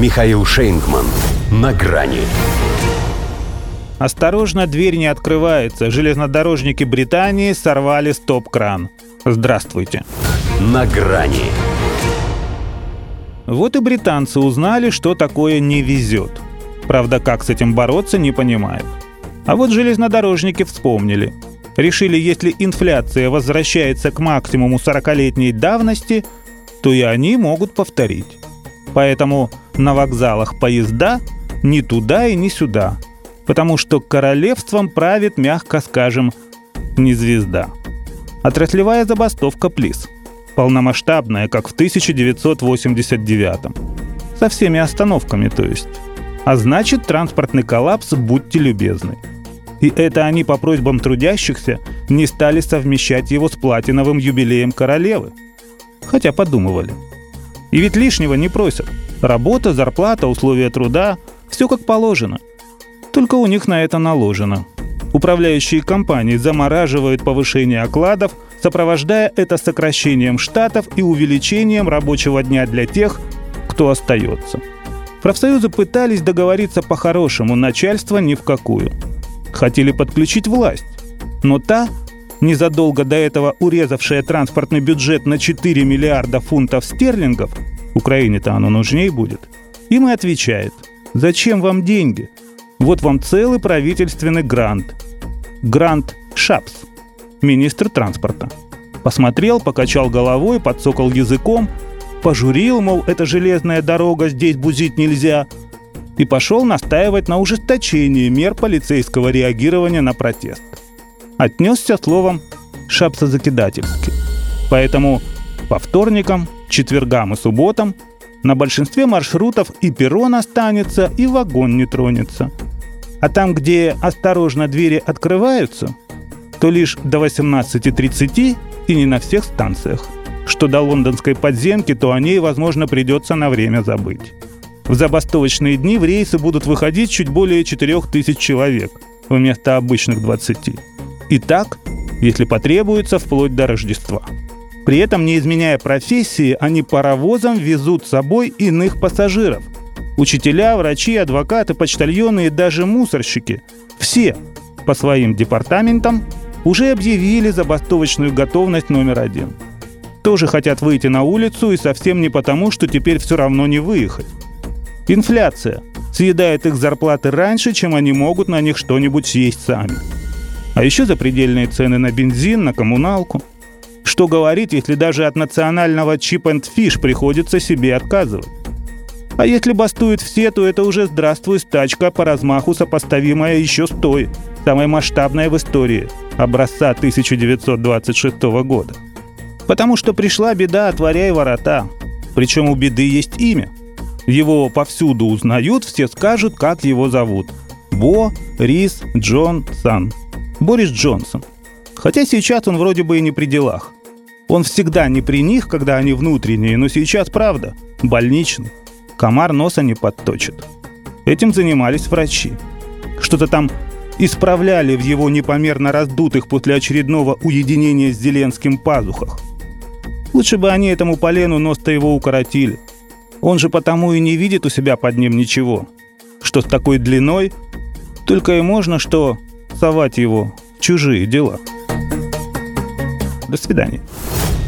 Михаил Шейнгман. На грани. Осторожно, дверь не открывается. Железнодорожники Британии сорвали стоп-кран. Здравствуйте. На грани. Вот и британцы узнали, что такое не везет. Правда, как с этим бороться, не понимают. А вот железнодорожники вспомнили. Решили, если инфляция возвращается к максимуму 40-летней давности, то и они могут повторить. Поэтому на вокзалах поезда ни туда и ни сюда. Потому что королевством правит, мягко скажем, не звезда. Отраслевая забастовка ПЛИС. Полномасштабная, как в 1989. Со всеми остановками, то есть. А значит, транспортный коллапс, будьте любезны. И это они по просьбам трудящихся не стали совмещать его с платиновым юбилеем королевы. Хотя подумывали. И ведь лишнего не просят. Работа, зарплата, условия труда – все как положено. Только у них на это наложено. Управляющие компании замораживают повышение окладов, сопровождая это сокращением штатов и увеличением рабочего дня для тех, кто остается. Профсоюзы пытались договориться по-хорошему, начальство ни в какую. Хотели подключить власть, но та, незадолго до этого урезавшая транспортный бюджет на 4 миллиарда фунтов стерлингов, Украине-то оно нужней будет, им и отвечает: «Зачем вам деньги? Вот вам целый правительственный грант». Грант Шапс, министр транспорта, посмотрел, покачал головой, подсокал языком, пожурил, мол, это железная дорога, здесь бузить нельзя, и пошел настаивать на ужесточении мер полицейского реагирования на протест. Отнесся словом шапсозакидательски. Поэтому по вторникам, четвергам и субботам на большинстве маршрутов и перрон останется, и вагон не тронется. А там, где осторожно двери открываются, то лишь до 18:30 и не на всех станциях. Что до лондонской подземки, то о ней, возможно, придется на время забыть. В забастовочные дни в рейсы будут выходить чуть более 4000 человек вместо обычных 20. И так, если потребуется, вплоть до Рождества. При этом, не изменяя профессии, они паровозом везут с собой иных пассажиров. Учителя, врачи, адвокаты, почтальоны и даже мусорщики. Все по своим департаментам уже объявили забастовочную готовность номер 1. Тоже хотят выйти на улицу, и совсем не потому, что теперь все равно не выехать. Инфляция съедает их зарплаты раньше, чем они могут на них что-нибудь съесть сами. А еще запредельные цены на бензин, на коммуналку. Что говорить, если даже от национального chip and fish приходится себе отказывать. А если бастуют все, то это уже здравствуй стачка, по размаху сопоставимая еще с той, самой масштабной в истории, образца 1926 года. Потому что пришла беда, отворяй ворота. Причем у беды есть имя. Его повсюду узнают, все скажут, как его зовут. Борис Джонсон. Борис Джонсон. Хотя сейчас он вроде бы и не при делах. Он всегда не при них, когда они внутренние, но сейчас, правда, больничный. Комар носа не подточит. Этим занимались врачи. Что-то там исправляли в его непомерно раздутых после очередного уединения с Зеленским пазухах. Лучше бы они этому полену нос-то его укоротили. Он же потому и не видит у себя под ним ничего, что с такой длиной только и можно что совать его в чужие дела. До свидания.